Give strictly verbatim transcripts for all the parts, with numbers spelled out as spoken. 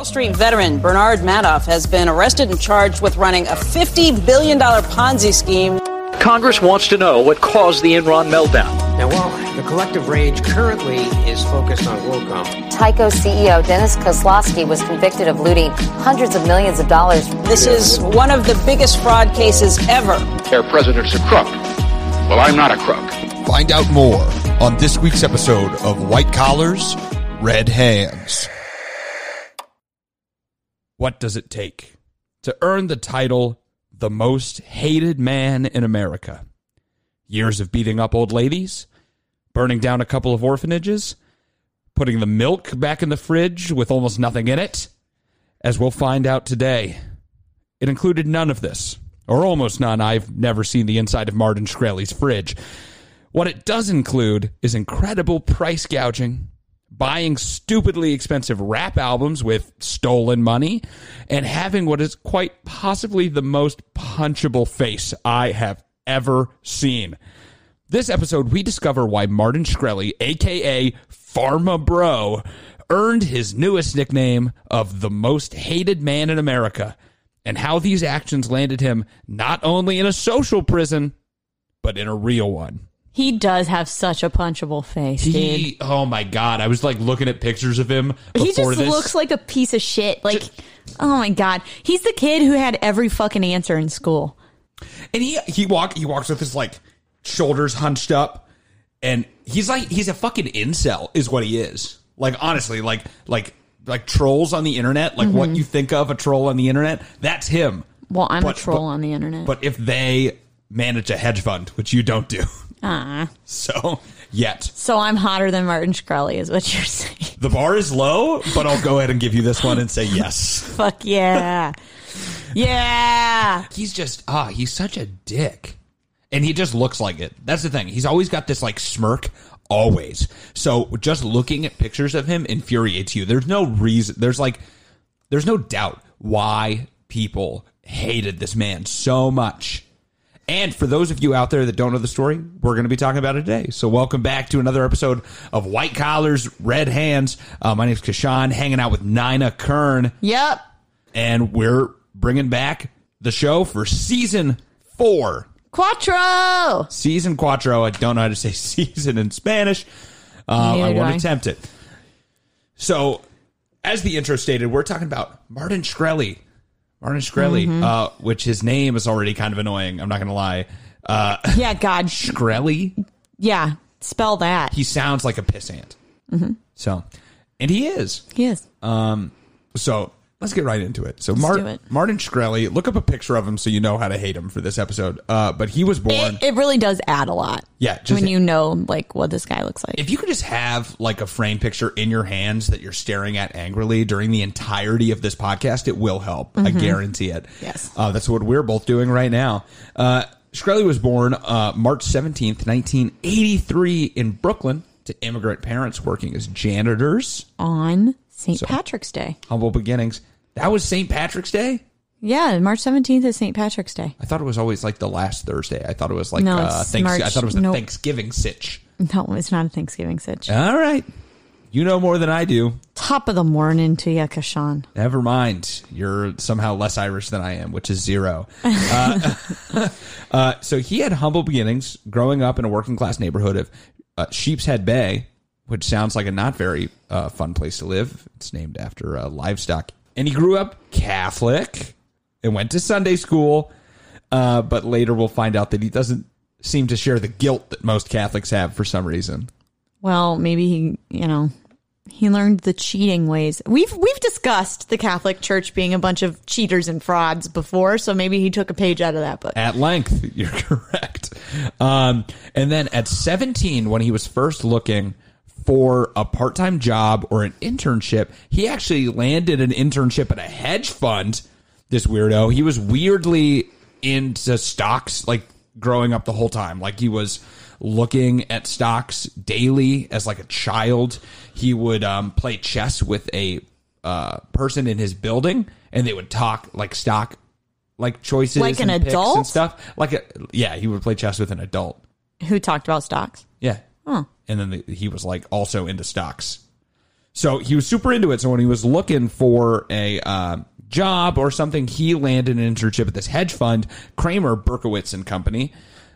Wall Street veteran Bernard Madoff has been arrested and charged with running a fifty billion dollars Ponzi scheme. Congress wants to know what caused the Enron meltdown. Now, while the collective rage currently is focused on WorldCom, Tyco C E O Dennis Kozlowski was convicted of looting hundreds of millions of dollars. This is one of the biggest fraud cases ever. Their president's a crook. Well, I'm not a crook. Find out more on this week's episode of White Collars, Red Hands. What does it take to earn the title the most hated man in America? Years of beating up old ladies, burning down a couple of orphanages, putting the milk back in the fridge with almost nothing in it? As we'll find out today, it included none of this, or almost none. I've never seen the inside of Martin Shkreli's fridge. What it does include is incredible price gouging, buying stupidly expensive rap albums with stolen money, and having what is quite possibly the most punchable face I have ever seen. This episode, we discover why Martin Shkreli, a k a. Pharma Bro, earned his newest nickname of the most hated man in America, and how these actions landed him not only in a social prison, but in a real one. He does have such a punchable face, dude. He, oh, my God. I was, like, looking at pictures of him before this. He just this. looks like a piece of shit. Like, just, oh, my God. He's the kid who had every fucking answer in school. And he he, walk, he walks with his, like, shoulders hunched up. And he's, like, he's a fucking incel is what he is. Like, honestly, like, like, like trolls on the internet, like mm-hmm. what you think of a troll on the internet, that's him. Well, I'm but, a troll but, on the internet. But if they manage a hedge fund, which you don't do. Uh, so, yet. So I'm hotter than Martin Shkreli is what you're saying. The bar is low, but I'll go ahead and give you this one and say yes. Fuck yeah. Yeah. He's just, ah, he's such a dick. And he just looks like it. That's the thing. He's always got this, like, smirk. Always. So just looking at pictures of him infuriates you. There's no reason. There's, like, there's no doubt why people hated this man so much. And for those of you out there that don't know the story, we're going to be talking about it today. So welcome back to another episode of White Collars, Red Hands. Uh, my name's Kashan, hanging out with Nina Kern. Yep. And we're bringing back the show for season four. Quattro. Season Quattro. I don't know how to say season in Spanish. Um, I won't attempt it. So as the intro stated, we're talking about Martin Shkreli. Martin Shkreli, mm-hmm. uh, which his name is already kind of annoying. I'm not going to lie. Uh, yeah, God. Shkreli? Yeah, spell that. He sounds like a pissant. Mm-hmm. So, and he is. He is. Um, so, let's get right into it. So, Mart- it. Martin Shkreli, look up a picture of him so you know how to hate him for this episode. Uh, but he was born. It, it really does add a lot. Yeah. Just when it, you know, like, what this guy looks like. If you could just have, like, a framed picture in your hands that you're staring at angrily during the entirety of this podcast, it will help. Mm-hmm. I guarantee it. Yes. Uh, that's what we're both doing right now. Uh, Shkreli was born uh, March seventeenth, nineteen eighty-three in Brooklyn to immigrant parents working as janitors. On Saint So, Patrick's Day. Humble beginnings. That was Saint Patrick's Day? Yeah, March seventeenth is Saint Patrick's Day. I thought it was always like the last Thursday. I thought it was like no, uh, Thanksgiving. I thought it was the nope. Thanksgiving sitch. No, it's not a Thanksgiving sitch. All right. You know more than I do. Top of the morning to you, Kashan. Never mind. You're somehow less Irish than I am, which is zero. uh, uh, so he had humble beginnings growing up in a working class neighborhood of uh, Sheepshead Bay, which sounds like a not very uh, fun place to live. It's named after uh, livestock. And he grew up Catholic and went to Sunday school, uh, but later we'll find out that he doesn't seem to share the guilt that most Catholics have for some reason. Well, maybe he, you know, he learned the cheating ways. We've we've discussed the Catholic Church being a bunch of cheaters and frauds before, so maybe he took a page out of that book. At length, you're correct. Um, and then at seventeen, when he was first looking for a part-time job or an internship, he actually landed an internship at a hedge fund, this weirdo. He was weirdly into stocks, like, growing up the whole time. Like, he was looking at stocks daily as, like, a child. He would um, play chess with a uh, person in his building, and they would talk, like, stock, like, choices like and an picks adult? And stuff. Like a, yeah, he would play chess with an adult. Who talked about stocks? Yeah. Huh. And then the, he was, like, also into stocks. So he was super into it. So when he was looking for a uh, job or something, he landed an internship at this hedge fund, Cramer Berkowitz and Company,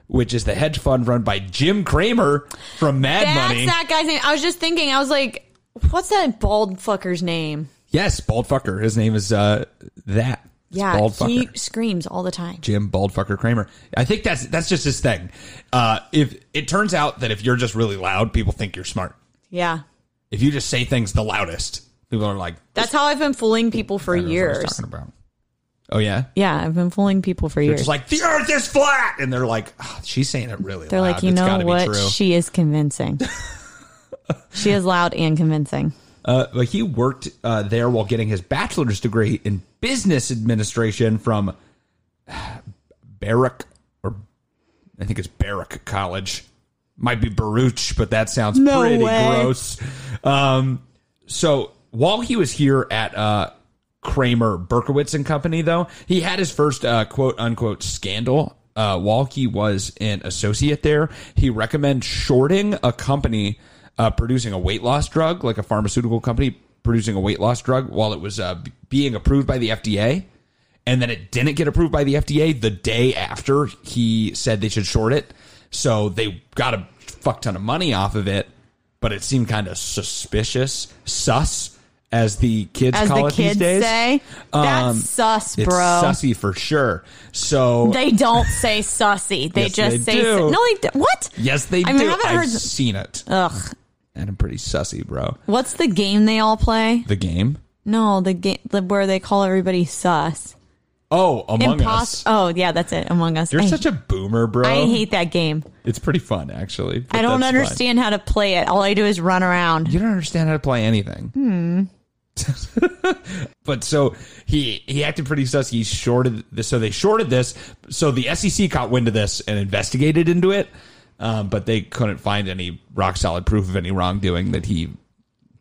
which is the hedge fund run by Jim Cramer from Mad That's Money. That's that guy's name. I was just thinking. I was like, what's that bald fucker's name? Yes, bald fucker. His name is uh, that. It's yeah, bald fucker. He screams all the time. Jim Baldfucker Cramer. I think that's that's just his thing. Uh, if it turns out that if you're just really loud, people think you're smart. Yeah. If you just say things the loudest, people are like. That's how I've been fooling people for years. What I was talking about. Oh yeah, yeah. I've been fooling people for they're years. Just like the Earth is flat, and they're like, oh, she's saying it really. They're loud. Like, you it's know what? She is convincing. She is loud and convincing. Uh, but he worked uh, there while getting his bachelor's degree in business administration from Baruch, or I think it's Baruch College. Might be Baruch, but that sounds no pretty way. gross. Um, so while he was here at uh, Cramer Berkowitz and Company, though, he had his first uh, quote unquote scandal. Uh, while he was an associate there, he recommended shorting a company uh, producing a weight loss drug, like a pharmaceutical company producing a weight loss drug, while it was uh, being approved by the F D A. And then it didn't get approved by the F D A the day after he said they should short it. So they got a fuck ton of money off of it, but it seemed kind of suspicious, sus, as the kids as call the it kids these days. Say, that's um, sus, bro. It's sussy for sure. So they don't say sussy; they yes, just they say su- no. They do. What? Yes, they I do. Mean, I haven't I've heard th- seen it. Ugh, and I'm pretty sussy, bro. What's the game they all play? The game? No, the game where they call everybody sus. Oh, Among Impos- Us. Oh, yeah, that's it. Among Us. You're I, such a boomer, bro. I hate that game. It's pretty fun, actually. I don't understand fun. how to play it. All I do is run around. You don't understand how to play anything. Hmm. But so he he acted pretty sus. He shorted this. So they shorted this. So the S E C caught wind of this and investigated into it. Um, but they couldn't find any rock solid proof of any wrongdoing that he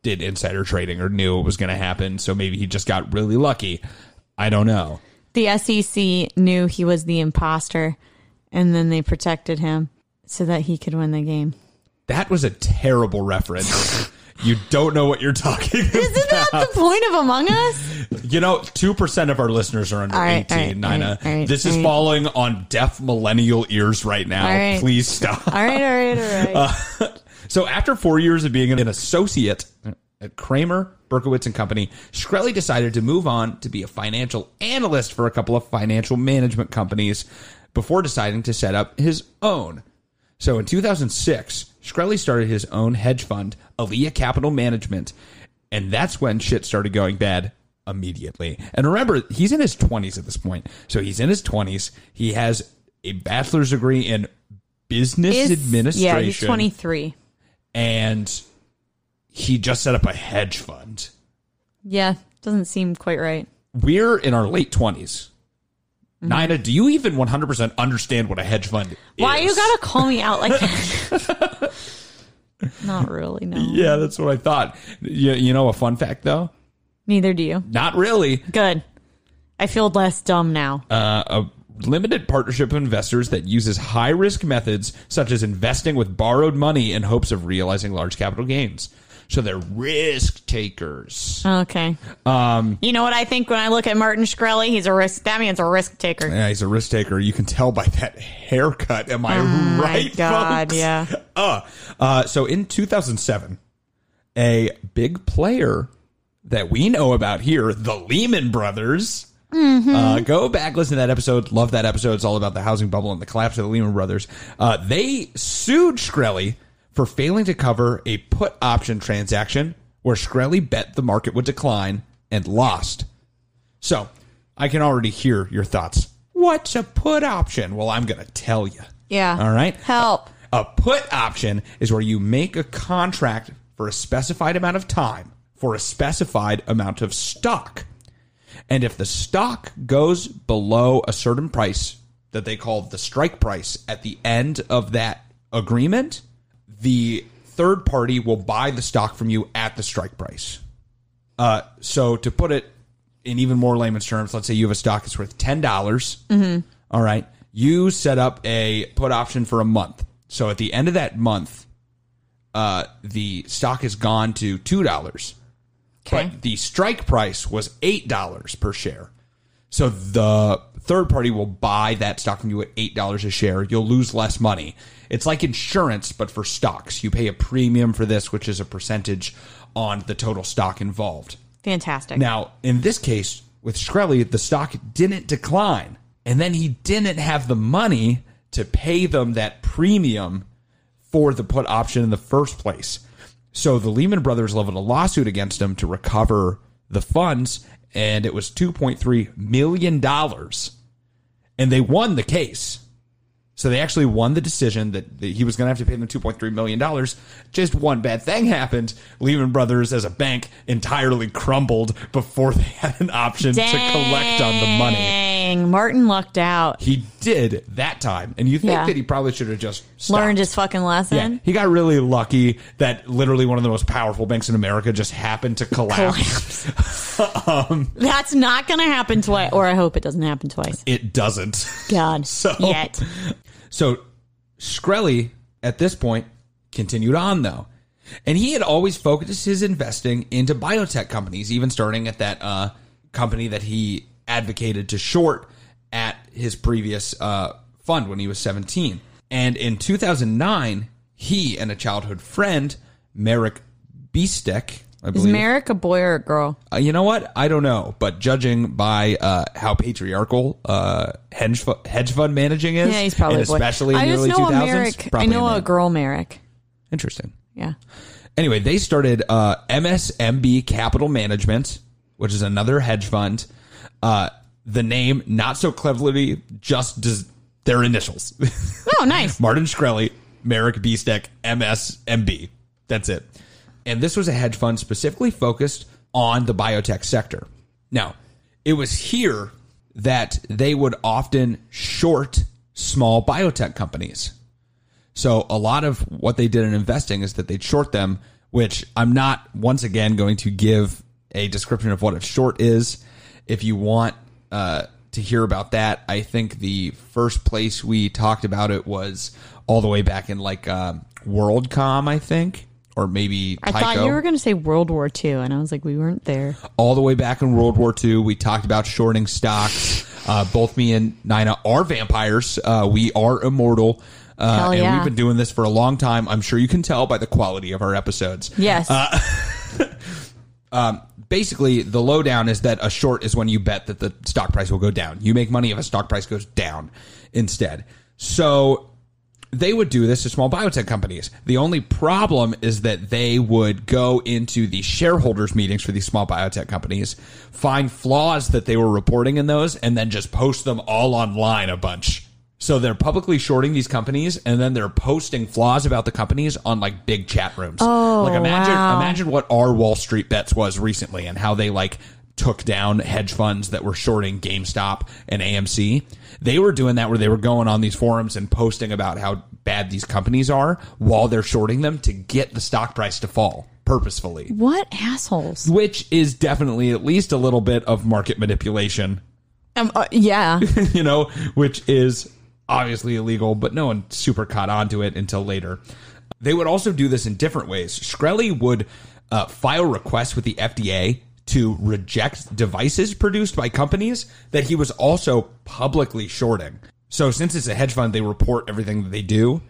did insider trading or knew it was going to happen. So maybe he just got really lucky. I don't know. The S E C knew he was the imposter, and then they protected him so that he could win the game. That was a terrible reference. You don't know what you're talking Isn't about. Isn't that the point of Among Us? You know, two percent of our listeners are under right, eighteen, right, Nina. Right, right, this right. is falling on deaf millennial ears right now. Right. Please stop. All right, all right, all right. Uh, so after four years of being an associate at Cramer Berkowitz and Company, Shkreli decided to move on to be a financial analyst for a couple of financial management companies before deciding to set up his own. So in two thousand six, Shkreli started his own hedge fund, Aaliyah Capital Management, and that's when shit started going bad immediately. And remember, he's in his twenties at this point. So he's in his twenties. He has a bachelor's degree in business Is, administration. Yeah, he's twenty-three. And he just set up a hedge fund. Yeah, doesn't seem quite right. We're in our late twenties. Mm-hmm. Nina, do you even one hundred percent understand what a hedge fund Why is? Why you gotta call me out like that? Not really, no. Yeah, that's what I thought. You, you know a fun fact, though? Neither do you. Not really. Good. I feel less dumb now. Uh, a limited partnership of investors that uses high-risk methods, such as investing with borrowed money in hopes of realizing large capital gains. So they're risk takers. Okay. Um, you know what I think when I look at Martin Shkreli? He's a risk. That man's a risk taker. Yeah, he's a risk taker. You can tell by that haircut. Am I oh right, my God, folks? Yeah. Uh, uh, so in two thousand seven, a big player that we know about here, the Lehman Brothers. Mm-hmm. Uh, go back, listen to that episode. Love that episode. It's all about the housing bubble and the collapse of the Lehman Brothers. Uh, they sued Shkreli for failing to cover a put option transaction where Shkreli bet the market would decline and lost. So I can already hear your thoughts. What's a put option? Well, I'm going to tell you. Yeah. All right. Help. A, a put option is where you make a contract for a specified amount of time for a specified amount of stock. And if the stock goes below a certain price that they call the strike price at the end of that agreement, the third party will buy the stock from you at the strike price. Uh, so to put it in even more layman's terms, let's say you have a stock that's worth ten dollars. Mm-hmm. All right. You set up a put option for a month. So at the end of that month, uh, the stock has gone to two dollars. Okay. But the strike price was eight dollars per share. So the third party will buy that stock from you at eight dollars a share. You'll lose less money. It's like insurance, but for stocks. You pay a premium for this, which is a percentage on the total stock involved. Fantastic. Now, in this case, with Shkreli, the stock didn't decline. And then he didn't have the money to pay them that premium for the put option in the first place. So the Lehman Brothers leveled a lawsuit against him to recover the funds, and it was two point three million dollars. And they won the case. So they actually won the decision that, that he was going to have to pay them two point three million dollars. Just one bad thing happened. Lehman Brothers, as a bank, entirely crumbled before they had an option Dang. to collect on the money. Dang, Martin lucked out. He did that time. And you think yeah. that he probably should have just stopped. Learned his fucking lesson. Yeah. He got really lucky that literally one of the most powerful banks in America just happened to collapse. collapse. um, That's not going to happen twice. Or I hope it doesn't happen twice. It doesn't. God. So, yet. So Shkreli, at this point, continued on, though. And he had always focused his investing into biotech companies, even starting at that uh, company that he advocated to short at his previous uh, fund when he was seventeen. And in two thousand nine, he and a childhood friend, Marek Biestek, I believe. Is Marek a boy or a girl? Uh, you know what? I don't know. But judging by uh, how patriarchal uh, hedge, fu- hedge fund managing is, yeah, he's probably and a boy. Especially in I the early two thousands, Marek, I know a, a girl Marek. Interesting. Yeah. Anyway, they started uh, M S M B Capital Management, which is another hedge fund. Uh, the name, not so cleverly, just des- their initials. Oh, nice. Martin Shkreli, Marek Biestek, M S M B. That's it. And this was a hedge fund specifically focused on the biotech sector. Now, it was here that they would often short small biotech companies. So a lot of what they did in investing is that they'd short them, which I'm not, once again, going to give a description of what a short is. If you want uh, to hear about that, I think the first place we talked about it was all the way back in like um, WorldCom, I think. Or maybe Tyco. I thought you were going to say World War Two, and I was like, we weren't there. All the way back in World War Two, we talked about shorting stocks. Uh, both me and Nina are vampires. Uh, we are immortal. Uh, Hell yeah. And we've been doing this for a long time. I'm sure you can tell by the quality of our episodes. Yes. Uh, um, basically, the lowdown is that a short is when you bet that the stock price will go down. You make money if a stock price goes down instead. So they would do this to small biotech companies. The only problem is that they would go into the shareholders meetings for these small biotech companies, find flaws that they were reporting in those, and then just post them all online a bunch. So they're publicly shorting these companies, and then they're posting flaws about the companies on like big chat rooms. Oh, like imagine, wow. imagine what our Wall Street Bets was recently and how they like took down hedge funds that were shorting GameStop and A M C. They were doing that where they were going on these forums and posting about how bad these companies are while they're shorting them to get the stock price to fall purposefully. What assholes? Which is definitely at least a little bit of market manipulation. Um, uh, yeah. You know, which is obviously illegal, but no one super caught onto it until later. They would also do this in different ways. Shkreli would uh, file requests with the F D A to reject devices produced by companies that he was also publicly shorting. So since it's a hedge fund, they report everything that they do,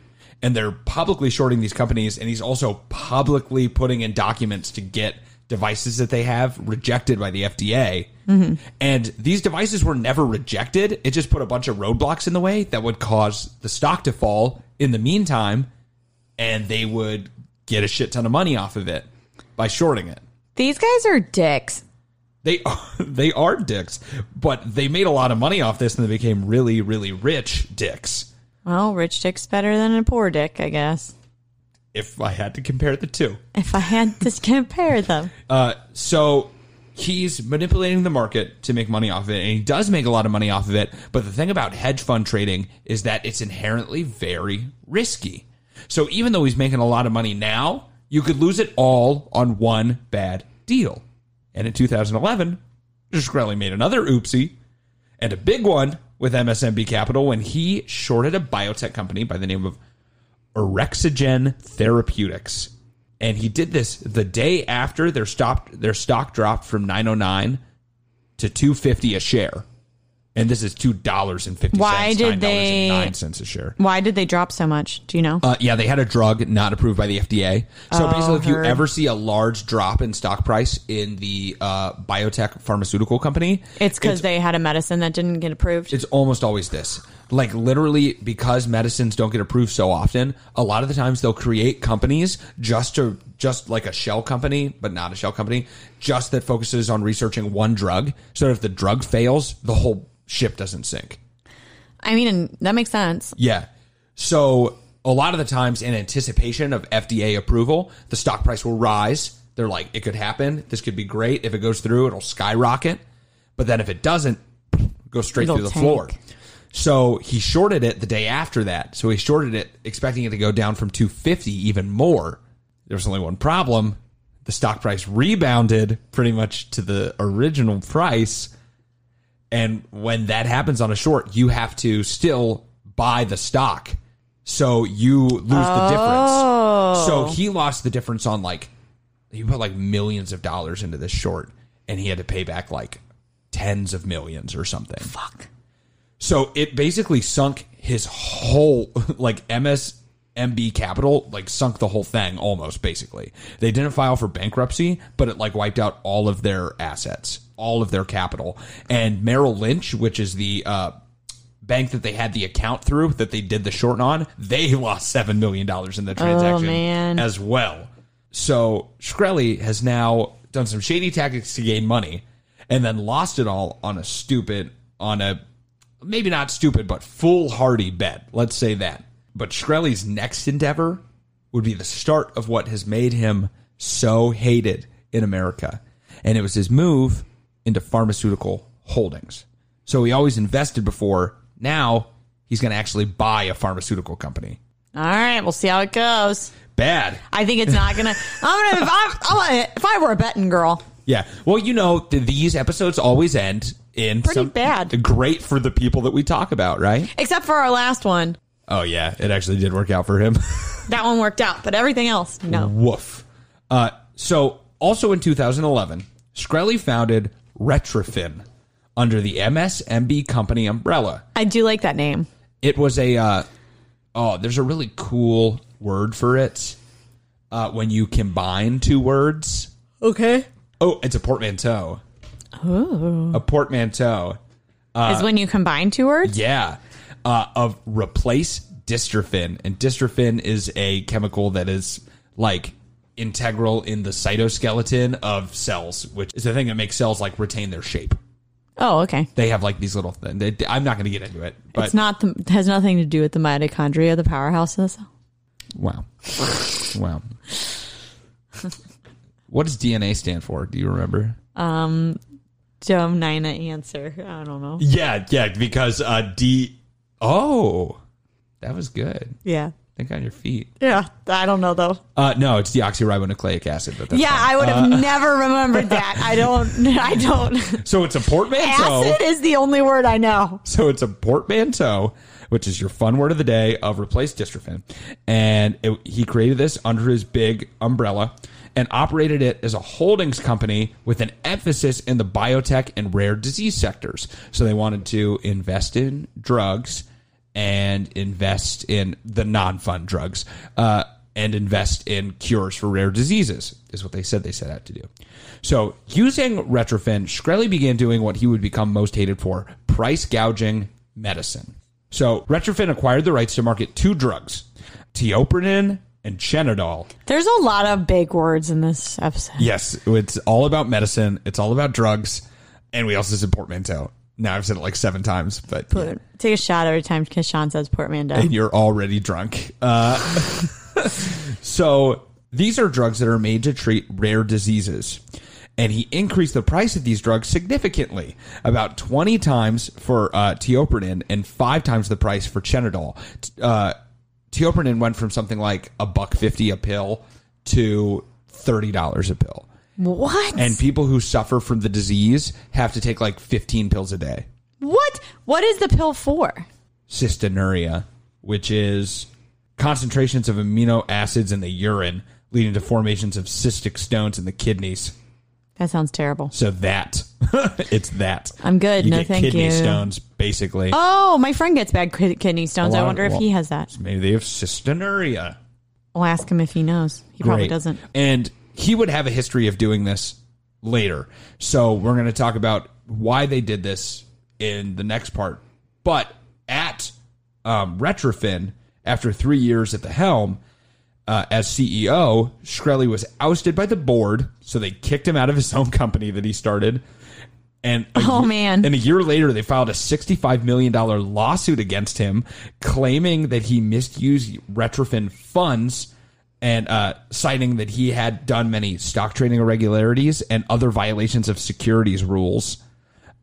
and they're publicly shorting these companies, and he's also publicly putting in documents to get devices that they have rejected by the F D A. Mm-hmm. And these devices were never rejected. It just put a bunch of roadblocks in the way that would cause the stock to fall in the meantime, and they would get a shit ton of money off of it by shorting it. These guys are dicks. They are, they are dicks, but they made a lot of money off this, and they became really, really rich dicks. Well, rich dick's better than a poor dick, I guess. If I had to compare the two. If I had to compare them. Uh, so he's manipulating the market to make money off of it, and he does make a lot of money off of it. But the thing about hedge fund trading is that it's inherently very risky. So even though he's making a lot of money now, you could lose it all on one bad deal. And in two thousand eleven, Shkreli made another oopsie and a big one with M S M B Capital when he shorted a biotech company by the name of Orexigen Therapeutics. And he did this the day after their stock, their stock dropped from nine oh nine to two fifty a share. And this is two dollars and fifty cents, why did they, nine dollars and nine cents a share. Why did they drop so much? Do you know? Uh, yeah, they had a drug not approved by the F D A. So oh, basically, if heard. you ever see a large drop in stock price in the uh, biotech pharmaceutical company, it's because they had a medicine that didn't get approved. It's almost always this. Like literally, because medicines don't get approved so often, a lot of the times they'll create companies just to just like a shell company, but not a shell company, just that focuses on researching one drug. So if the drug fails, the whole ship doesn't sink. I mean, that makes sense. Yeah. So a lot of the times in anticipation of F D A approval, the stock price will rise. They're like, it could happen. This could be great. If it goes through, it'll skyrocket. But then if it doesn't, go straight it'll through the tank. floor. So he shorted it the day after that. So he shorted it expecting it to go down from two fifty even more. There was only one problem. The stock price rebounded pretty much to the original price. And when that happens on a short, you have to still buy the stock. So you lose oh. the difference. So he lost the difference on like, he put like millions of dollars into this short. And he had to pay back like tens of millions or something. Fuck. So it basically sunk his whole, like M S M B Capital, like sunk the whole thing almost basically. They didn't file for bankruptcy, but it like wiped out all of their assets. All of their capital. And Merrill Lynch, which is the uh, bank that they had the account through that they did the short on, they lost seven million dollars in the transaction oh, man. as well. So Shkreli has now done some shady tactics to gain money and then lost it all on a stupid, on a maybe not stupid, but foolhardy bet. Let's say that. But Shkreli's next endeavor would be the start of what has made him so hated in America. And it was his move into pharmaceutical holdings. So he always invested before. Now he's going to actually buy a pharmaceutical company. All right, we'll see how it goes. Bad. I think it's not going to. I'm gonna. If I, I, if I were a betting girl. Yeah. Well, you know, these episodes always end in pretty some, bad. Great for the people that we talk about, right? Except for our last one. Oh yeah, it actually did work out for him. That one worked out, but everything else, no. Woof. Uh, so also in two thousand eleven, Shkreli founded Retrophin under the M S M B company umbrella. I do like that name. It was a, uh, oh, there's a really cool word for it uh, when you combine two words. Okay. Oh, it's a portmanteau. Oh. A portmanteau. Uh, Is when you combine two words? Yeah. Uh, of replace dystrophin. And dystrophin is a chemical that is like integral in the cytoskeleton of cells, which is the thing that makes cells like retain their shape. Oh, okay. They have like these little things. They, I'm not going to get into it. But it's not the, it has nothing to do with the mitochondria, the powerhouse of the cell. Wow. Wow. What does D N A stand for? Do you remember? Um, Domnina answer. I don't know. Yeah, yeah, because uh, D. Oh, that was good. Yeah. Think on your feet. Yeah, I don't know though. Uh, no, it's deoxyribonucleic acid. But that's yeah, fine. I would have uh, never remembered that. I don't. I don't. So it's a portmanteau. Acid is the only word I know. So it's a portmanteau, which is your fun word of the day of replace dystrophin, and it, he created this under his big umbrella and operated it as a holdings company with an emphasis in the biotech and rare disease sectors. So they wanted to invest in drugs and invest in the non-fun drugs uh, and invest in cures for rare diseases is what they said they set out to do. So using Retrophin, Shkreli began doing what he would become most hated for, price gouging medicine. So Retrophin acquired the rights to market two drugs, Tiopronin and Chenodol. There's a lot of big words in this episode. Yes, it's all about medicine. It's all about drugs. And we also said portmanteau. Now I've said it like seven times, but Put, yeah. Take a shot every time Kashan says portmanteau. And you're already drunk. Uh, so these are drugs that are made to treat rare diseases. And he increased the price of these drugs significantly, about twenty times for uh, Tiopronin and five times the price for Chenodol. Uh, Tiopronin went from something like a buck fifty a pill to thirty dollars a pill. What? And people who suffer from the disease have to take like fifteen pills a day. What? What is the pill for? Cystinuria, which is concentrations of amino acids in the urine leading to formations of cystic stones in the kidneys. That sounds terrible. So that, it's that. I'm good. You no, get thank kidney you. Kidney stones, basically. Oh, my friend gets bad kidney stones. I wonder of, well, if he has that. Maybe they have cystinuria. I'll ask him if he knows. He Great. probably doesn't. And he would have a history of doing this later. So we're going to talk about why they did this in the next part. But at um, Retrophin, after three years at the helm, Uh, as C E O, Shkreli was ousted by the board, so they kicked him out of his own company that he started. And oh year, man! And a year later, they filed a sixty-five million dollars lawsuit against him, claiming that he misused Retrophin funds and uh, citing that he had done many stock trading irregularities and other violations of securities rules.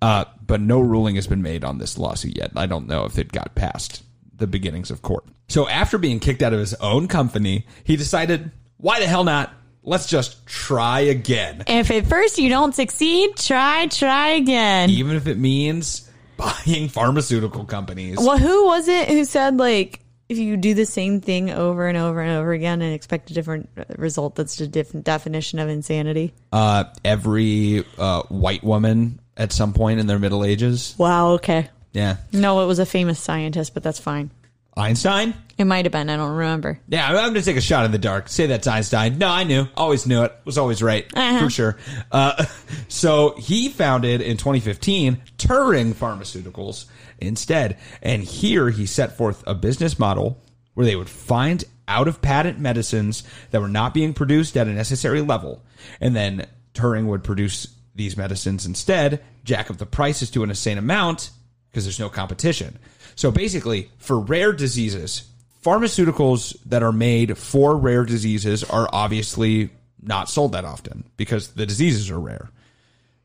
Uh, but no ruling has been made on this lawsuit yet. I don't know if it got past the beginnings of court. So after being kicked out of his own company, he decided, why the hell not? Let's just try again. If at first you don't succeed, try, try again. Even if it means buying pharmaceutical companies. Well, who was it who said, like, if you do the same thing over and over and over again and expect a different result, that's the diff- definition of insanity? Uh, every uh, white woman at some point in their Middle Ages. Wow, okay. Yeah. No, it was a famous scientist, but that's fine. Einstein? It might have been. I don't remember. Yeah, I'm going to take a shot in the dark. Say that's Einstein. No, I knew. Always knew it. Was always right. Uh-huh. For sure. Uh, so he founded in twenty fifteen Turing Pharmaceuticals instead. And here he set forth a business model where they would find out-of-patent medicines that were not being produced at a necessary level. And then Turing would produce these medicines instead, jack up the prices to an insane amount because there's no competition. So basically, for rare diseases, pharmaceuticals that are made for rare diseases are obviously not sold that often because the diseases are rare.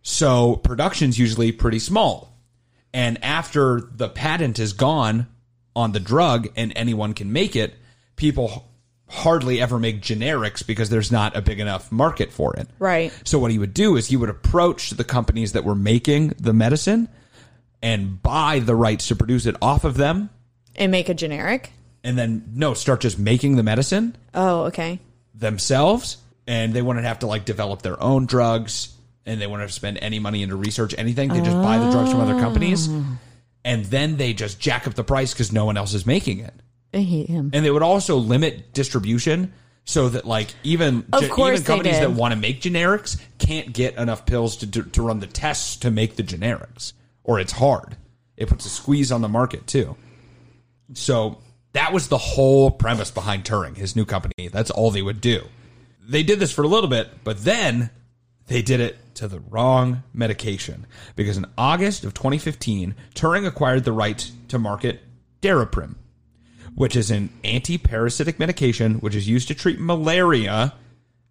So production's usually pretty small. And after the patent is gone on the drug and anyone can make it, people hardly ever make generics because there's not a big enough market for it. Right. So what he would do is he would approach the companies that were making the medicine and buy the rights to produce it off of them. And make a generic? And then, no, start just making the medicine. Oh, okay. Themselves. And they wouldn't have to, like, develop their own drugs. And they wouldn't have to spend any money into research, anything. They just oh. buy the drugs from other companies. And then they just jack up the price because no one else is making it. I hate him. And they would also limit distribution so that, like, even, of course even companies that want to make generics can't get enough pills to, to, to run the tests to make the generics. Or it's hard. It puts a squeeze on the market, too. So that was the whole premise behind Turing, his new company. That's all they would do. They did this for a little bit, but then they did it to the wrong medication. Because in August of twenty fifteen, Turing acquired the right to market Daraprim, which is an anti-parasitic medication which is used to treat malaria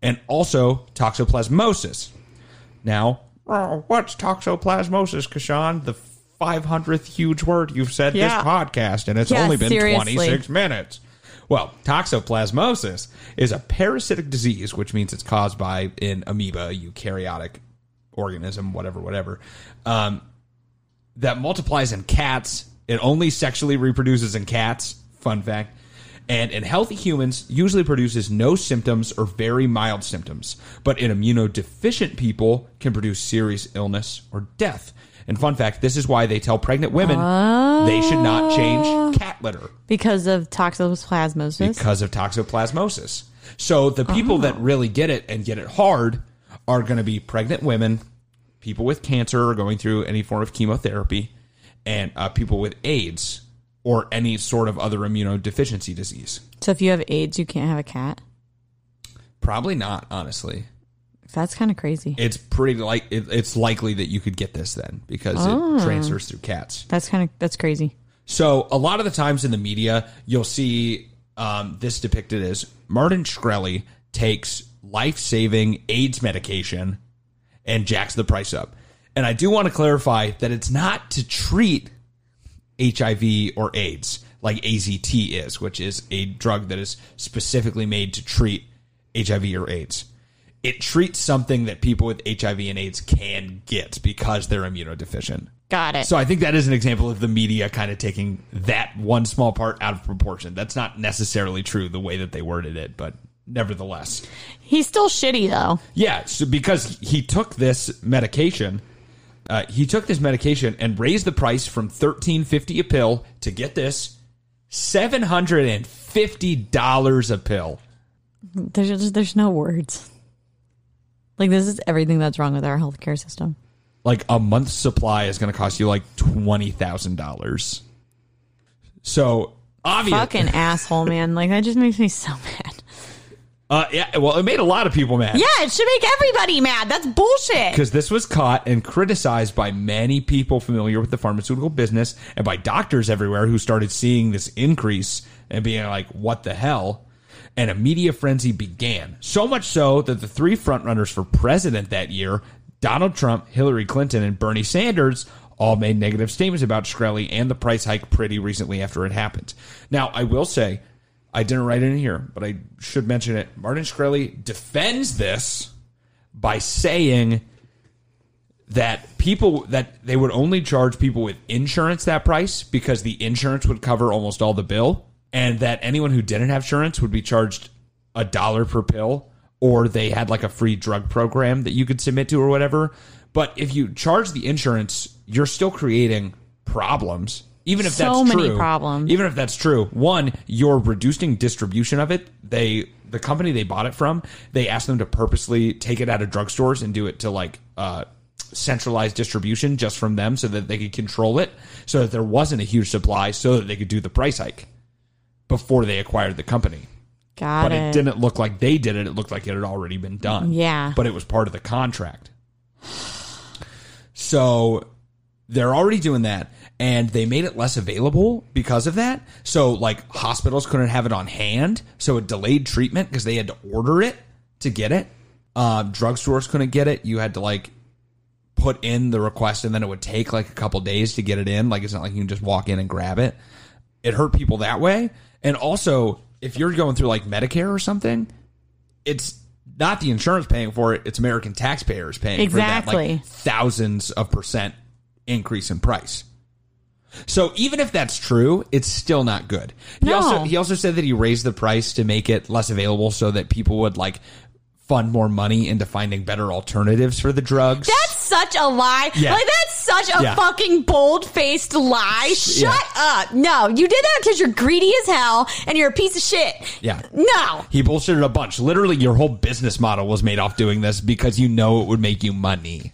and also toxoplasmosis. Now, oh, what's toxoplasmosis, Kashan? The five hundredth huge word you've said yeah. this podcast, and it's yeah, only been seriously. twenty-six minutes. Well, toxoplasmosis is a parasitic disease, which means it's caused by an amoeba, eukaryotic organism, whatever, whatever, um, that multiplies in cats. It only sexually reproduces in cats, fun fact. And in healthy humans, usually produces no symptoms or very mild symptoms. But in immunodeficient people, can produce serious illness or death. And fun fact, this is why they tell pregnant women uh, they should not change cat litter. Because of toxoplasmosis? Because of toxoplasmosis. So the people oh. that really get it and get it hard are going to be pregnant women, people with cancer or going through any form of chemotherapy, and uh, people with AIDS. Or any sort of other immunodeficiency disease. So if you have AIDS, you can't have a cat? Probably not, honestly. That's kind of crazy. It's pretty like it, it's likely that you could get this then because oh. it transfers through cats. That's kind of that's crazy. So a lot of the times in the media, you'll see um, this depicted as Martin Shkreli takes life-saving AIDS medication and jacks the price up. And I do want to clarify that it's not to treat H I V or AIDS, like A Z T is, which is a drug that is specifically made to treat H I V or AIDS. It treats something that people with H I V and AIDS can get because they're immunodeficient. Got it. So I think that is an example of the media kind of taking that one small part out of proportion. That's not necessarily true the way that they worded it, but nevertheless. He's still shitty, though. Yeah, so because he took this medication. Uh, he took this medication and raised the price from thirteen fifty a pill to, get this, seven hundred fifty dollars a pill. There's just, there's no words. Like, this is everything that's wrong with our healthcare system. Like, a month's supply is going to cost you like twenty thousand dollars. So, obviously. Fucking asshole, man. Like, that just makes me so mad. Uh, yeah, well, it made a lot of people mad. Yeah, it should make everybody mad. That's bullshit. Because this was caught and criticized by many people familiar with the pharmaceutical business and by doctors everywhere who started seeing this increase and being like, what the hell? And a media frenzy began. So much so that the three frontrunners for president that year, Donald Trump, Hillary Clinton, and Bernie Sanders, all made negative statements about Shkreli and the price hike pretty recently after it happened. Now, I will say, I didn't write it in here, but I should mention it. Martin Shkreli defends this by saying that people that they would only charge people with insurance that price because the insurance would cover almost all the bill, and that anyone who didn't have insurance would be charged a dollar per pill, or they had like a free drug program that you could submit to or whatever. But if you charge the insurance, you're still creating problems. Even if so that's true, many problems. Even if that's true, one, you're reducing distribution of it. They, the company they bought it from, they asked them to purposely take it out of drugstores and do it to like uh, centralized distribution just from them, so that they could control it, so that there wasn't a huge supply, so that they could do the price hike before they acquired the company. Got but it. But it didn't look like they did it. It looked like it had already been done. Yeah. But it was part of the contract. So they're already doing that. And they made it less available because of that. So, like, hospitals couldn't have it on hand. So it delayed treatment because they had to order it to get it. Uh, drugstores couldn't get it. You had to, like, put in the request, and then it would take, like, a couple days to get it in. Like, it's not like you can just walk in and grab it. It hurt people that way. And also, if you're going through, like, Medicare or something, it's not the insurance paying for it. It's American taxpayers paying exactly. for that, like, thousands of percent increase in price. So even if that's true, it's still not good. He no. also he also said that he raised the price to make it less available so that people would like fund more money into finding better alternatives for the drugs. That's such a lie. Yeah. Like that's such a yeah. fucking bold-faced lie. Shut yeah. up. No, you did that because you're greedy as hell and you're a piece of shit. Yeah. No. He bullshitted a bunch. Literally, your whole business model was made off doing this because you know it would make you money.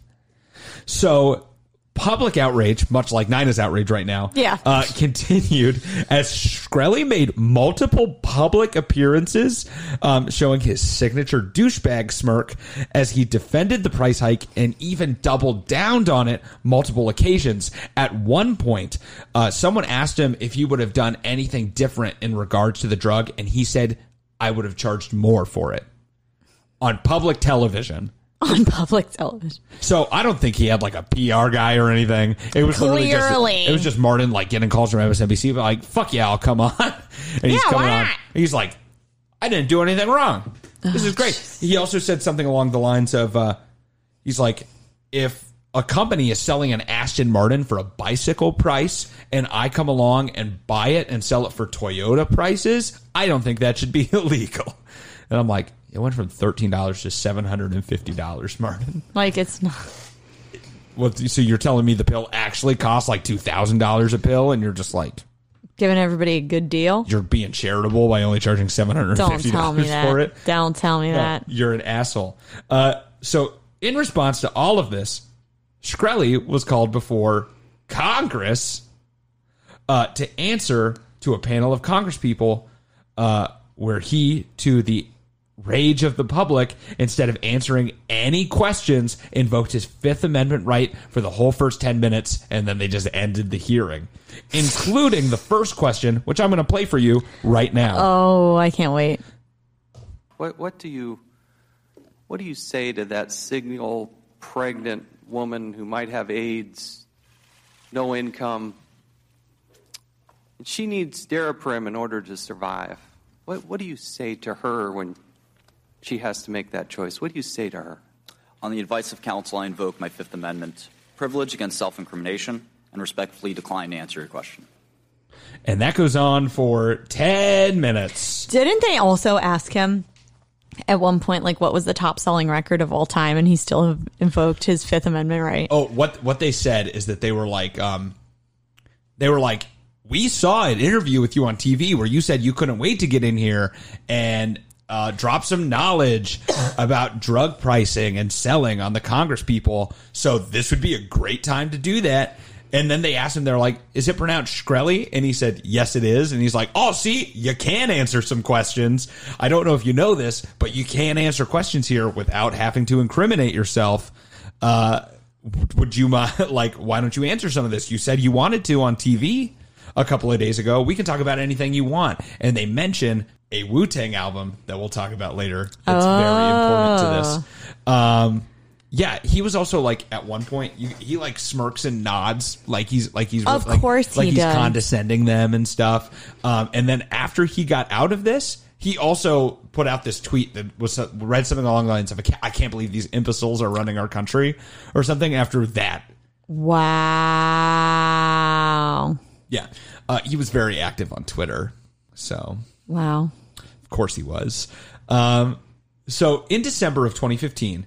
So public outrage, much like Nina's outrage right now, yeah. uh, continued as Shkreli made multiple public appearances um, showing his signature douchebag smirk as he defended the price hike and even doubled down on it multiple occasions. At one point, uh, someone asked him if he would have done anything different in regards to the drug, and he said, I would have charged more for it on public television. On public television. So I don't think he had like a P R guy or anything. It was Clearly. literally just it was just Martin like getting calls from M S N B C, but like, fuck yeah, I'll come on. And yeah, he's coming on. He's like, I didn't do anything wrong. This oh, is great. Geez. He also said something along the lines of, uh, he's like, if a company is selling an Aston Martin for a bicycle price and I come along and buy it and sell it for Toyota prices, I don't think that should be illegal. And I'm like, it went from thirteen dollars to seven hundred fifty dollars, Martin. Like, it's not. Well, so you're telling me the pill actually costs like two thousand dollars a pill, and you're just like giving everybody a good deal? You're being charitable by only charging seven hundred fifty dollars Don't tell me that. for it? Don't tell me no, that. You're an asshole. Uh, so in response to all of this, Shkreli was called before Congress uh, to answer to a panel of congresspeople uh, where he, to the rage of the public, instead of answering any questions, invoked his Fifth Amendment right for the whole first ten minutes, and then they just ended the hearing, including the first question, which I'm going to play for you right now. Oh, I can't wait. What, what do you what do you say to that single pregnant woman who might have AIDS, no income, and she needs Daraprim in order to survive? What, what do you say to her when she has to make that choice? What do you say to her? On the advice of counsel, I invoke my Fifth Amendment privilege against self-incrimination and respectfully decline to answer your question. And that goes on for ten minutes. Didn't they also ask him at one point, like, what was the top selling record of all time, and he still invoked his Fifth Amendment right. Oh, what what they said is that they were like, um, they were like, we saw an interview with you on T V where you said you couldn't wait to get in here and uh, drop some knowledge about drug pricing and selling on the Congress people. So this would be a great time to do that. And then they asked him, they're like, is it pronounced Shkreli? And he said, yes, it is. And he's like, oh, see, you can answer some questions. I don't know if you know this, but you can answer questions here without having to incriminate yourself. Uh, would you mind, like, why don't you answer some of this? You said you wanted to on T V a couple of days ago. We can talk about anything you want. And they mention a Wu-Tang album that we'll talk about later. That's oh. very important to this. Um Yeah, he was also like at one point you, he like smirks and nods like he's like he's of like, course like he he's does. condescending them and stuff. Um, and then after he got out of this, he also put out this tweet that was uh, read something along the lines of "I can't believe these imbeciles are running our country" or something. After that, wow, yeah, uh, he was very active on Twitter. So wow, of course he was. Um, so in December of twenty fifteen.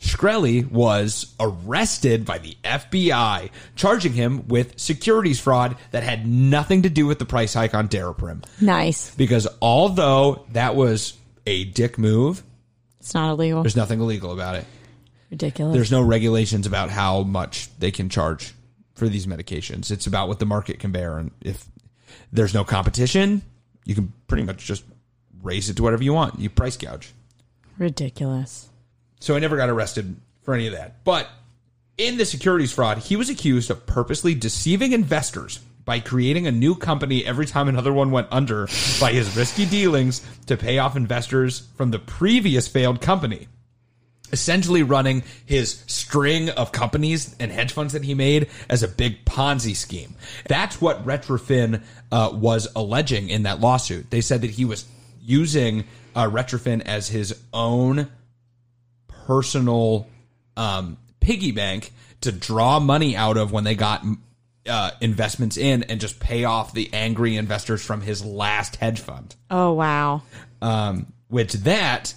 Shkreli was arrested by the F B I, charging him with securities fraud that had nothing to do with the price hike on Daraprim. Nice. Because although that was a dick move, it's not illegal. There's nothing illegal about it. Ridiculous. There's no regulations about how much they can charge for these medications. It's about what the market can bear. And if there's no competition, you can pretty much just raise it to whatever you want. You price gouge. Ridiculous. So I never got arrested for any of that. But in the securities fraud, he was accused of purposely deceiving investors by creating a new company every time another one went under by his risky dealings to pay off investors from the previous failed company. Essentially running his string of companies and hedge funds that he made as a big Ponzi scheme. That's what Retrophin uh, was alleging in that lawsuit. They said that he was using uh, Retrophin as his own personal um, piggy bank to draw money out of when they got uh, investments in and just pay off the angry investors from his last hedge fund. Oh, wow. Um, which that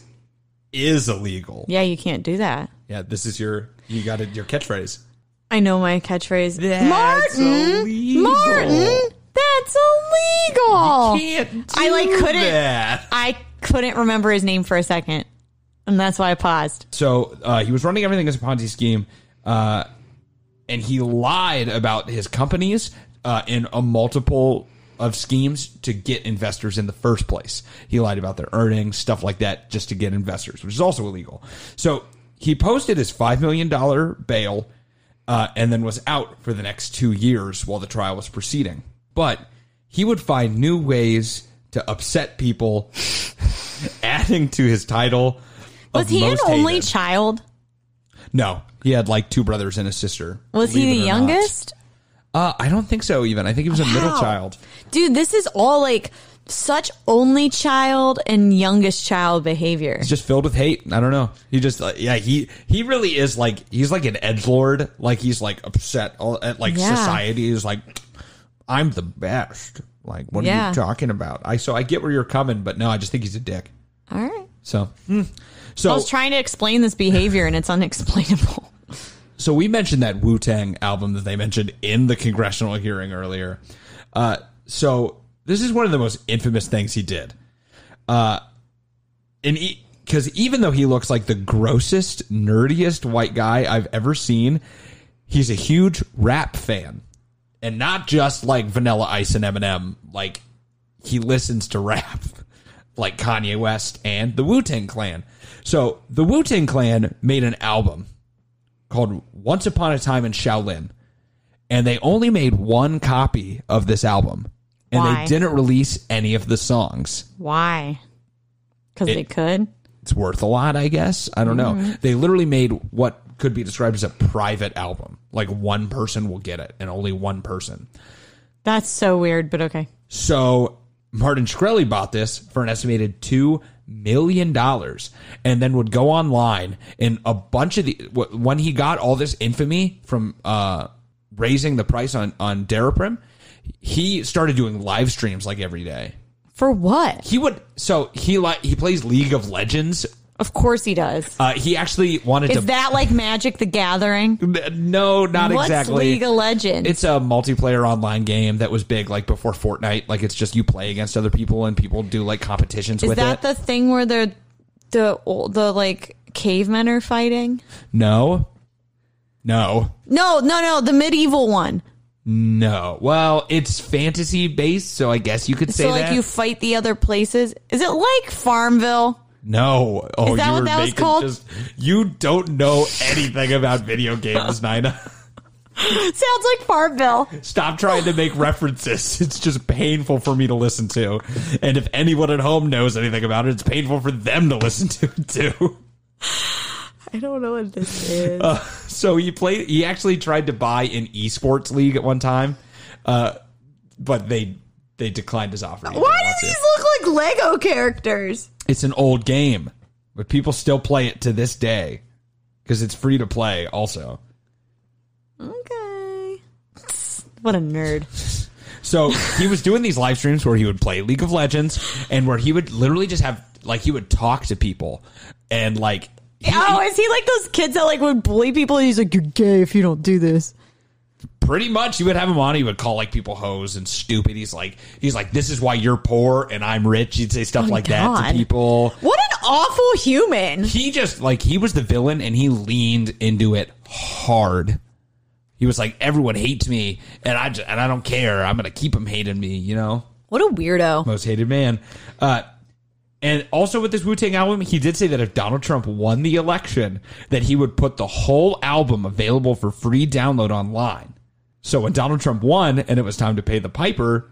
is illegal. Yeah, you can't do that. Yeah, this is your, you got it, your catchphrase. I know my catchphrase. That's Martin! Illegal. Martin! That's illegal! You can't do I, like, couldn't, that. I couldn't remember his name for a second. And that's why I paused. So uh, he was running everything as a Ponzi scheme, uh, and he lied about his companies uh, in a multiple of schemes to get investors in the first place. He lied about their earnings, stuff like that, just to get investors, which is also illegal. So he posted his five million dollars bail uh, and then was out for the next two years while the trial was proceeding. But he would find new ways to upset people, adding to his title. Was he an only hated. child? No. He had like two brothers and a sister. Was he the youngest? Uh, I don't think so even. I think he was wow. a middle child. Dude, this is all like such only child and youngest child behavior. It's just filled with hate. I don't know. He just, uh, yeah, he he really is like, he's like an edgelord. Like he's like upset all, at like yeah. society. He's like, I'm the best. Like, what yeah. are you talking about? I So I get where you're coming, but no, I just think he's a dick. All right. So, mm. So, I was trying to explain this behavior, and it's unexplainable. So we mentioned that Wu-Tang album that they mentioned in the congressional hearing earlier. Uh, so this is one of the most infamous things he did. Uh, and because even though he looks like the grossest, nerdiest white guy I've ever seen, he's a huge rap fan. And not just like Vanilla Ice and Eminem. Like, he listens to rap like Kanye West and the Wu-Tang Clan. So the Wu-Tang Clan made an album called Once Upon a Time in Shaolin, and they only made one copy of this album, and Why? they didn't release any of the songs. Why? Because it, they could? It's worth a lot, I guess. I don't mm-hmm. know. They literally made what could be described as a private album. Like one person will get it, and only one person. That's so weird, but okay. So Martin Shkreli bought this for an estimated two million dollars and then would go online and a bunch of the, when he got all this infamy from uh, raising the price on, on Daraprim, he started doing live streams like every day For what? He would. So he like he plays League of Legends. Of course he does. Uh, he actually wanted to... Is that like Magic the Gathering? No, not exactly. What's League of Legends? It's a multiplayer online game that was big like before Fortnite. Like it's just you play against other people and people do like competitions with it. Is that the thing where the the the like cavemen are fighting? No. No. No, no, no. The medieval one. No. Well, it's fantasy based, so I guess you could say that. So like you fight the other places. Is it like Farmville? No. Oh, is that you what that was called? Just, you don't know anything about video games, Nina. Sounds like Farmville. Stop trying to make references. It's just painful for me to listen to. And if anyone at home knows anything about it, it's painful for them to listen to it too. I don't know what this is. Uh, so he played. He actually tried to buy an esports league at one time, uh, but they they declined his offer. Why do these look like Lego characters? It's an old game, but people still play it to this day because it's free to play also. Okay. What a nerd. So he was doing these live streams where he would play League of Legends and where he would literally just have, like, he would talk to people and, like... He, oh, is he like those kids that, like, would bully people and he's like, you're gay if you don't do this? Pretty much. He would have him on. He would call, like, people hoes and stupid. He's like, he's like, this is why you're poor and I'm rich. He'd say stuff oh, like God. that to people. What an awful human. He just, like, he was the villain and he leaned into it hard. He was like, everyone hates me and I just, and I don't care. I'm going to keep them hating me, you know? What a weirdo. Most hated man. Uh, and also with this Wu-Tang album, he did say that if Donald Trump won the election, that he would put the whole album available for free download online. So when Donald Trump won and it was time to pay the piper,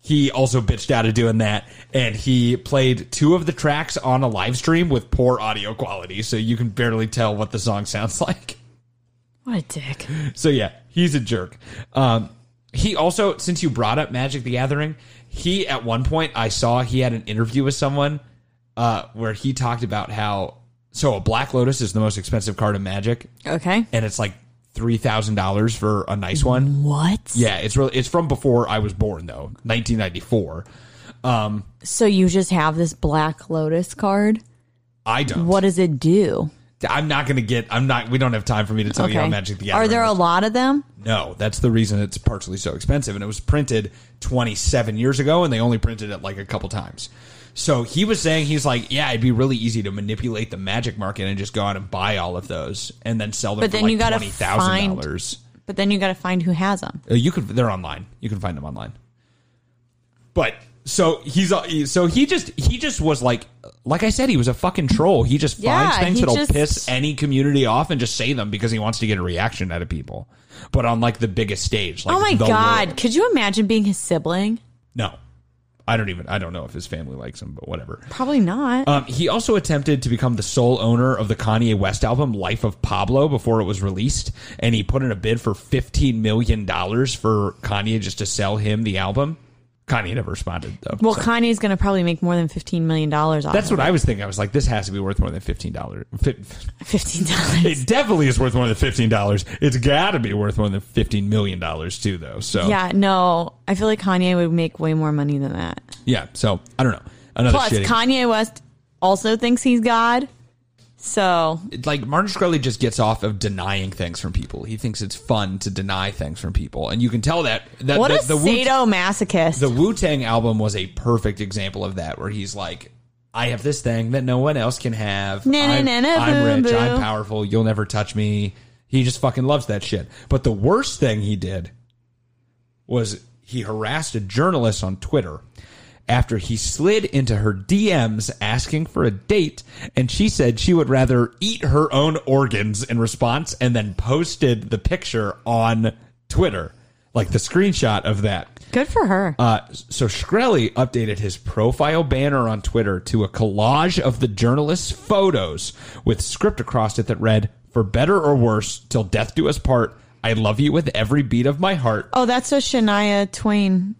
he also bitched out of doing that. And he played two of the tracks on a live stream with poor audio quality. So you can barely tell what the song sounds like. What a dick. So, yeah, he's a jerk. Um, he also, since you brought up Magic the Gathering, he at one point I saw he had an interview with someone uh, where he talked about how. So a Black Lotus is the most expensive card in Magic. OK. And it's like three thousand dollars for a nice one. What? Yeah, it's really it's from before I was born, though. nineteen ninety-four. Um, so you just have this Black Lotus card? I don't. What does it do? I'm not going to get I'm not. We don't have time for me to tell okay. you how Magic the Gathering. Are there a lot of them? No, that's the reason it's partially so expensive. And it was printed twenty-seven years ago, and they only printed it like a couple times. So he was saying, he's like, yeah, it'd be really easy to manipulate the Magic market and just go out and buy all of those and then sell them but for then like you gotta twenty thousand dollars. But then you got to find who has them. You could, they're online. You can find them online. But so he's so he just he just was like, like I said, he was a fucking troll. He just yeah, finds things that'll just piss any community off and just say them because he wants to get a reaction out of people. But on like the biggest stage. Like, oh, my God. World. Could you imagine being his sibling? No. I don't even, I don't know if his family likes him, but whatever. Probably not. Um, he also attempted to become the sole owner of the Kanye West album, Life of Pablo, before it was released. And he put in a bid for fifteen million dollars for Kanye just to sell him the album. Kanye never responded, though. Well, so. Kanye's going to probably make more than fifteen million dollars off That's what it. I was thinking. I was like, this has to be worth more than fifteen dollars. fifteen dollars. It definitely is worth more than fifteen dollars. It's got to be worth more than fifteen million dollars, too, though. So yeah, no. I feel like Kanye would make way more money than that. Yeah, so I don't know. Another Plus, shitty. Kanye West also thinks he's God. So, like, Martin Shkreli just gets off of denying things from people. He thinks it's fun to deny things from people. And you can tell that. that what the, a the sadomasochist. The Wu-Tang album was a perfect example of that, where he's like, I have this thing that no one else can have. Na, I'm, na, na, I'm boom, rich. Boom. I'm powerful. You'll never touch me. He just fucking loves that shit. But the worst thing he did was he harassed a journalist on Twitter after he slid into her D Ms asking for a date, and she said she would rather eat her own organs in response, and then posted the picture on Twitter, like the screenshot of that. Good for her. Uh, so Shkreli updated his profile banner on Twitter to a collage of the journalist's photos with script across it that read, "For better or worse, till death do us part, I love you with every beat of my heart." Oh, that's a Shania Twain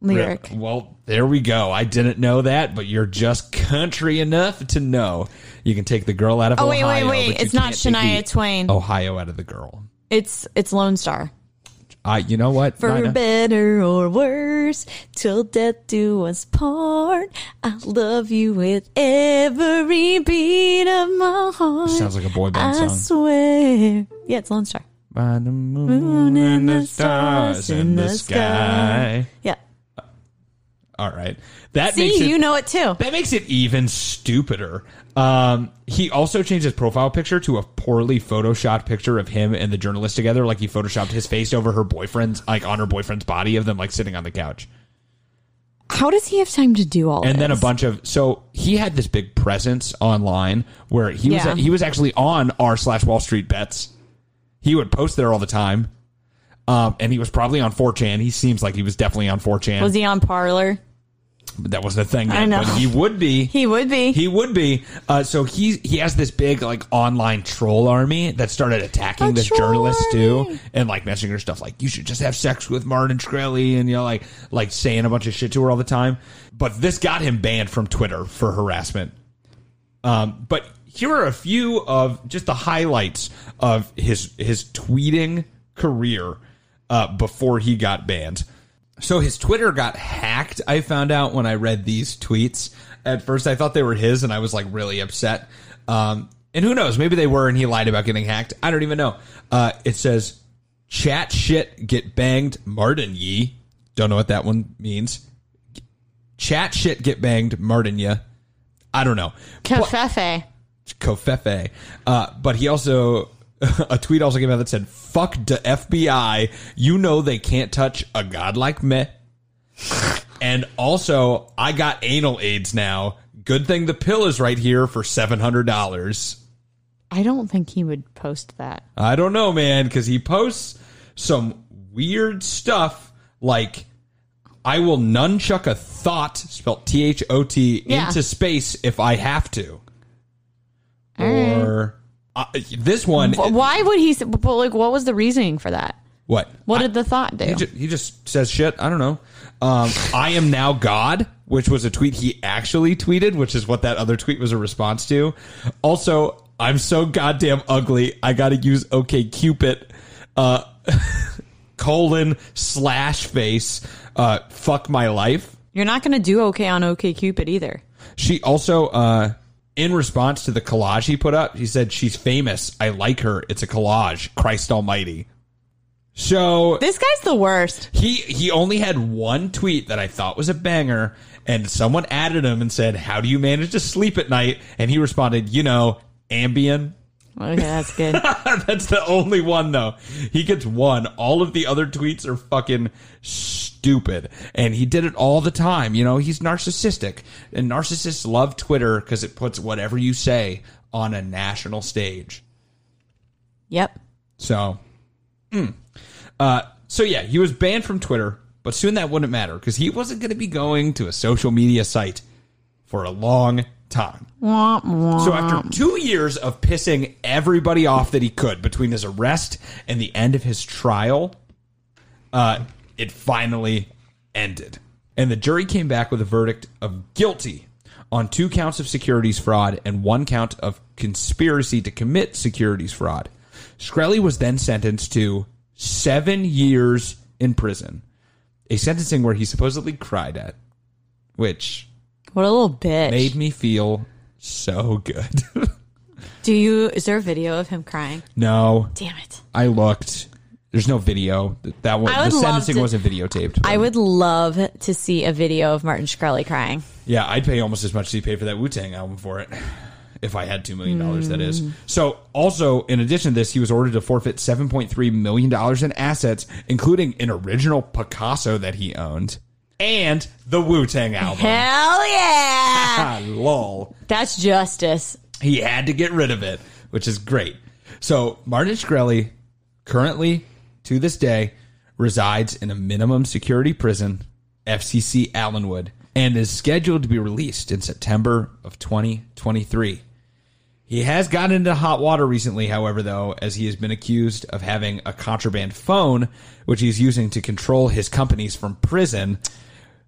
lyric. Well, there we go. I didn't know that, but you're just country enough to know. You can take the girl out of Ohio. Oh, wait, Ohio, wait, wait. It's not Shania Twain. Ohio out of the girl. It's it's Lone Star. Uh, you know what? For Nina? Better or worse, till death do us part. I love you with every beat of my heart. Sounds like a boy band song. I swear. Yeah, it's Lone Star. By the moon, moon and the stars in the sky. sky. Yeah. All right. That See, makes it, you know it too. That makes it even stupider. Um, he also changed his profile picture to a poorly photoshopped picture of him and the journalist together. Like, he photoshopped his face over her boyfriend's, like, on her boyfriend's body of them, like, sitting on the couch. How does he have time to do all this? And then a bunch of... So, he had this big presence online where he yeah. was he was actually on r slash Wall Street Bets. He would post there all the time. Um, and he was probably on four chan. He seems like he was definitely on four chan. Was he on Parler? That was the thing. That, I know. But he would be. He would be. He would be. Uh, so he he has this big, like, online troll army that started attacking a this journalist army. too, and like messaging her stuff like, you should just have sex with Martin Shkreli, and you know, like like saying a bunch of shit to her all the time. But this got him banned from Twitter for harassment. Um, but here are a few of just the highlights of his his tweeting career uh, before he got banned. So his Twitter got hacked, I found out when I read these tweets. At first, I thought they were his, and I was, like, really upset. Um, and who knows? Maybe they were, and he lied about getting hacked. I don't even know. Uh, it says, chat shit, get banged, Martin ye. Don't know what that one means. Chat shit, get banged, Martin ye. I don't know. Kofefe. Kofefe. Uh, but he also... A tweet also came out that said, fuck the F B I. You know they can't touch a god like me. And also, I got anal AIDS now. Good thing the pill is right here for seven hundred dollars. I don't think he would post that. I don't know, man, because he posts some weird stuff like, I will nunchuck a thought, spelled T H O T, yeah. into space if I have to. All or... Right. Uh, this one. Why would he? But like, what was the reasoning for that? What? What did I, the thought do? He just, he just says shit. I don't know. Um, I am now God, which was a tweet he actually tweeted, which is what that other tweet was a response to. Also, I'm so goddamn ugly. I got to use OkCupid. Uh, colon slash face. Uh, fuck my life. You're not going to do okay on OkCupid either. She also. Uh, In response to the collage he put up, he said, she's famous. I like her. It's a collage. Christ almighty. So... This guy's the worst. He he only had one tweet that I thought was a banger, and someone added him and said, how do you manage to sleep at night? And he responded, you know, Ambien. Okay, that's good. That's the only one, though. He gets one. All of the other tweets are fucking stupid. And he did it all the time. You know, he's narcissistic. And narcissists love Twitter because it puts whatever you say on a national stage. Yep. So, mm. uh, so yeah, he was banned from Twitter, but soon that wouldn't matter because he wasn't going to be going to a social media site for a long time. Time. So after two years of pissing everybody off that he could between his arrest and the end of his trial, uh, it finally ended. And the jury came back with a verdict of guilty on two counts of securities fraud and one count of conspiracy to commit securities fraud. Shkreli was then sentenced to seven years in prison, a sentencing where he supposedly cried at, which... What a little bitch. Made me feel so good. Do you... Is there a video of him crying? No. Damn it. I looked. There's no video. That one, The sentencing to, wasn't videotaped. I would love to see a video of Martin Shkreli crying. Yeah, I'd pay almost as much as he paid for that Wu-Tang album for it. If I had two million dollars, mm. that is. So, also, in addition to this, he was ordered to forfeit seven point three million dollars in assets, including an original Picasso that he owned. And the Wu-Tang album. Hell yeah! Lol. That's justice. He had to get rid of it, which is great. So Martin Shkreli currently, to this day, resides in a minimum security prison, F C C Allenwood, and is scheduled to be released in September of twenty twenty-three. He has gotten into hot water recently, however, though, as he has been accused of having a contraband phone, which he's using to control his companies from prison,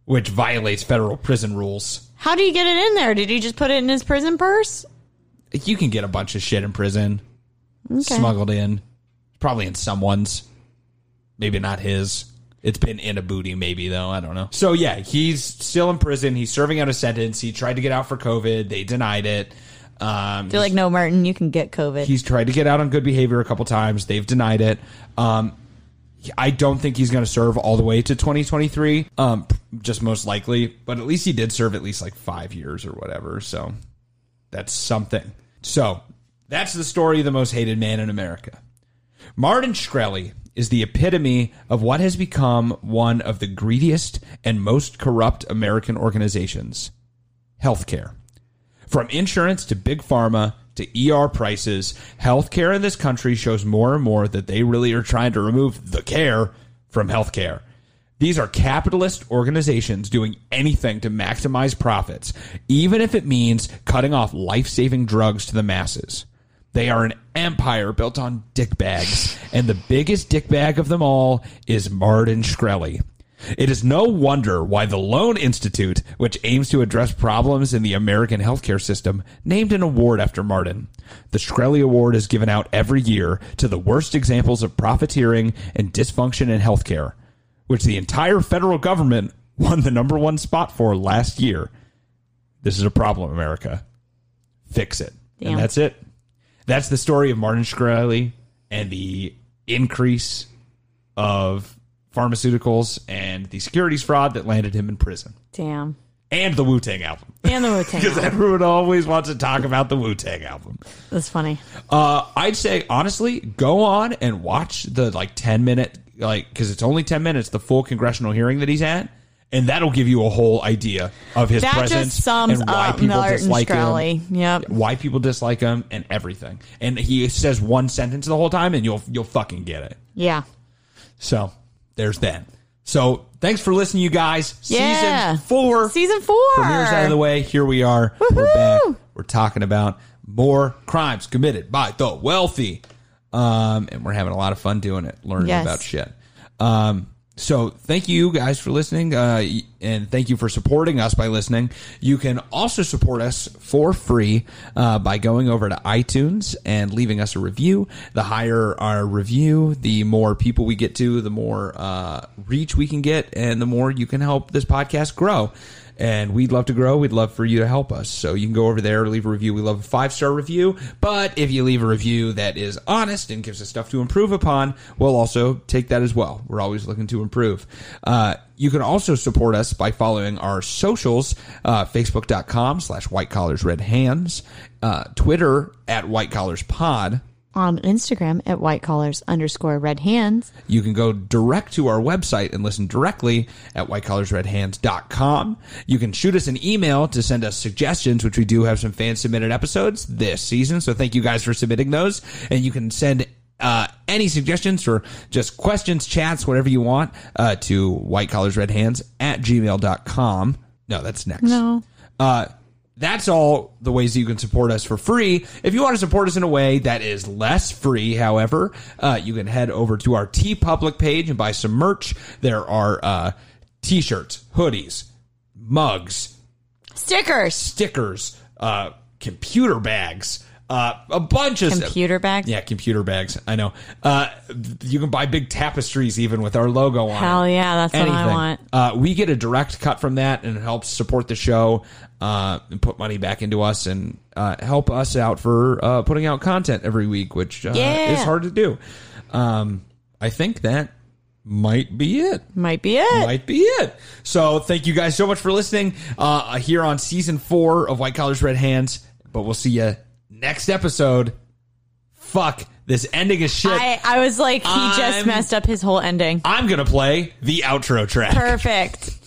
which violates federal prison rules. How do you get it in there? Did he just put it in his prison purse? You can get a bunch of shit in prison. Okay. Smuggled in. Probably in someone's. Maybe not his. It's been in a booty maybe, though. I don't know. So, yeah, he's still in prison. He's serving out a sentence. He tried to get out for COVID. They denied it. Um, They're like, no, Martin, you can get COVID. He's tried to get out on good behavior a couple times. They've denied it. Um, I don't think he's going to serve all the way to twenty twenty-three, um, just most likely. But at least he did serve at least like five years or whatever. So that's something. So that's the story of the most hated man in America. Martin Shkreli is the epitome of what has become one of the greediest and most corrupt American organizations, healthcare. From insurance to big pharma to E R prices, healthcare in this country shows more and more that they really are trying to remove the care from healthcare. These are capitalist organizations doing anything to maximize profits, even if it means cutting off life-saving drugs to the masses. They are an empire built on dickbags, and the biggest dickbag of them all is Martin Shkreli. It is no wonder why the Loan Institute, which aims to address problems in the American healthcare system, named an award after Martin. The Shkreli Award is given out every year to the worst examples of profiteering and dysfunction in healthcare, which the entire federal government won the number one spot for last year. This is a problem, America. Fix it. Damn. And that's it. That's the story of Martin Shkreli and the increase of pharmaceuticals and the securities fraud that landed him in prison. Damn. And the Wu-Tang album. And the Wu-Tang album. Because everyone always wants to talk about the Wu-Tang album. That's funny. Uh, I'd say, honestly, go on and watch the, like, ten-minute, like, because it's only ten minutes, the full congressional hearing that he's at, and that'll give you a whole idea of his that presence just sums and why up people Martin dislike Shkreli. him. Yep. Why people dislike him and everything. And he says one sentence the whole time, and you'll you'll fucking get it. Yeah. So there's that. So thanks for listening, you guys. Yeah. Season four. Season four. Premiere's out of the way. Here we are. Woo-hoo. We're back. We're talking about more crimes committed by the wealthy. Um, and we're having a lot of fun doing it, learning yes. about shit. Um, so thank you guys for listening. Uh, and thank you for supporting us by listening. You can also support us for free uh, by going over to iTunes and leaving us a review. The higher our review, the more people we get to, the more uh, reach we can get, and the more you can help this podcast grow. And we'd love to grow. We'd love for you to help us. So you can go over there, leave a review. We love a five-star review. But if you leave a review that is honest and gives us stuff to improve upon, we'll also take that as well. We're always looking to improve. Uh, you can also support us by following our socials, uh, facebook.com slash whitecollarsredhands, uh, Twitter at whitecollarspod. On Instagram at whitecollars underscore red hands. You can go direct to our website and listen directly at whitecollarsredhands dot com. You can shoot us an email to send us suggestions, which we do have some fan-submitted episodes this season. So thank you guys for submitting those. And you can send uh, any suggestions or just questions, chats, whatever you want uh, to whitecollarsredhands at gmail dot com. No, that's next. No. Uh That's all the ways that you can support us for free. If you want to support us in a way that is less free, however, uh, you can head over to our TeePublic page and buy some merch. There are uh, T-shirts, hoodies, mugs. Stickers. Stickers. Uh, computer bags. Uh, a bunch of... Computer bags? Yeah, computer bags. I know. Uh, you can buy big tapestries even with our logo on. Hell yeah, that's Anything. what I want. Uh, we get a direct cut from that, and it helps support the show. Uh, and put money back into us and uh, help us out for uh, putting out content every week, which uh, yeah. is hard to do. Um, I think that might be it. Might be it. Might be it. So thank you guys so much for listening uh, here on season four of White Collars Red Hands. But we'll see you next episode. Fuck. This ending is shit. I, I was like, he I'm, just messed up his whole ending. I'm going to play the outro track. Perfect.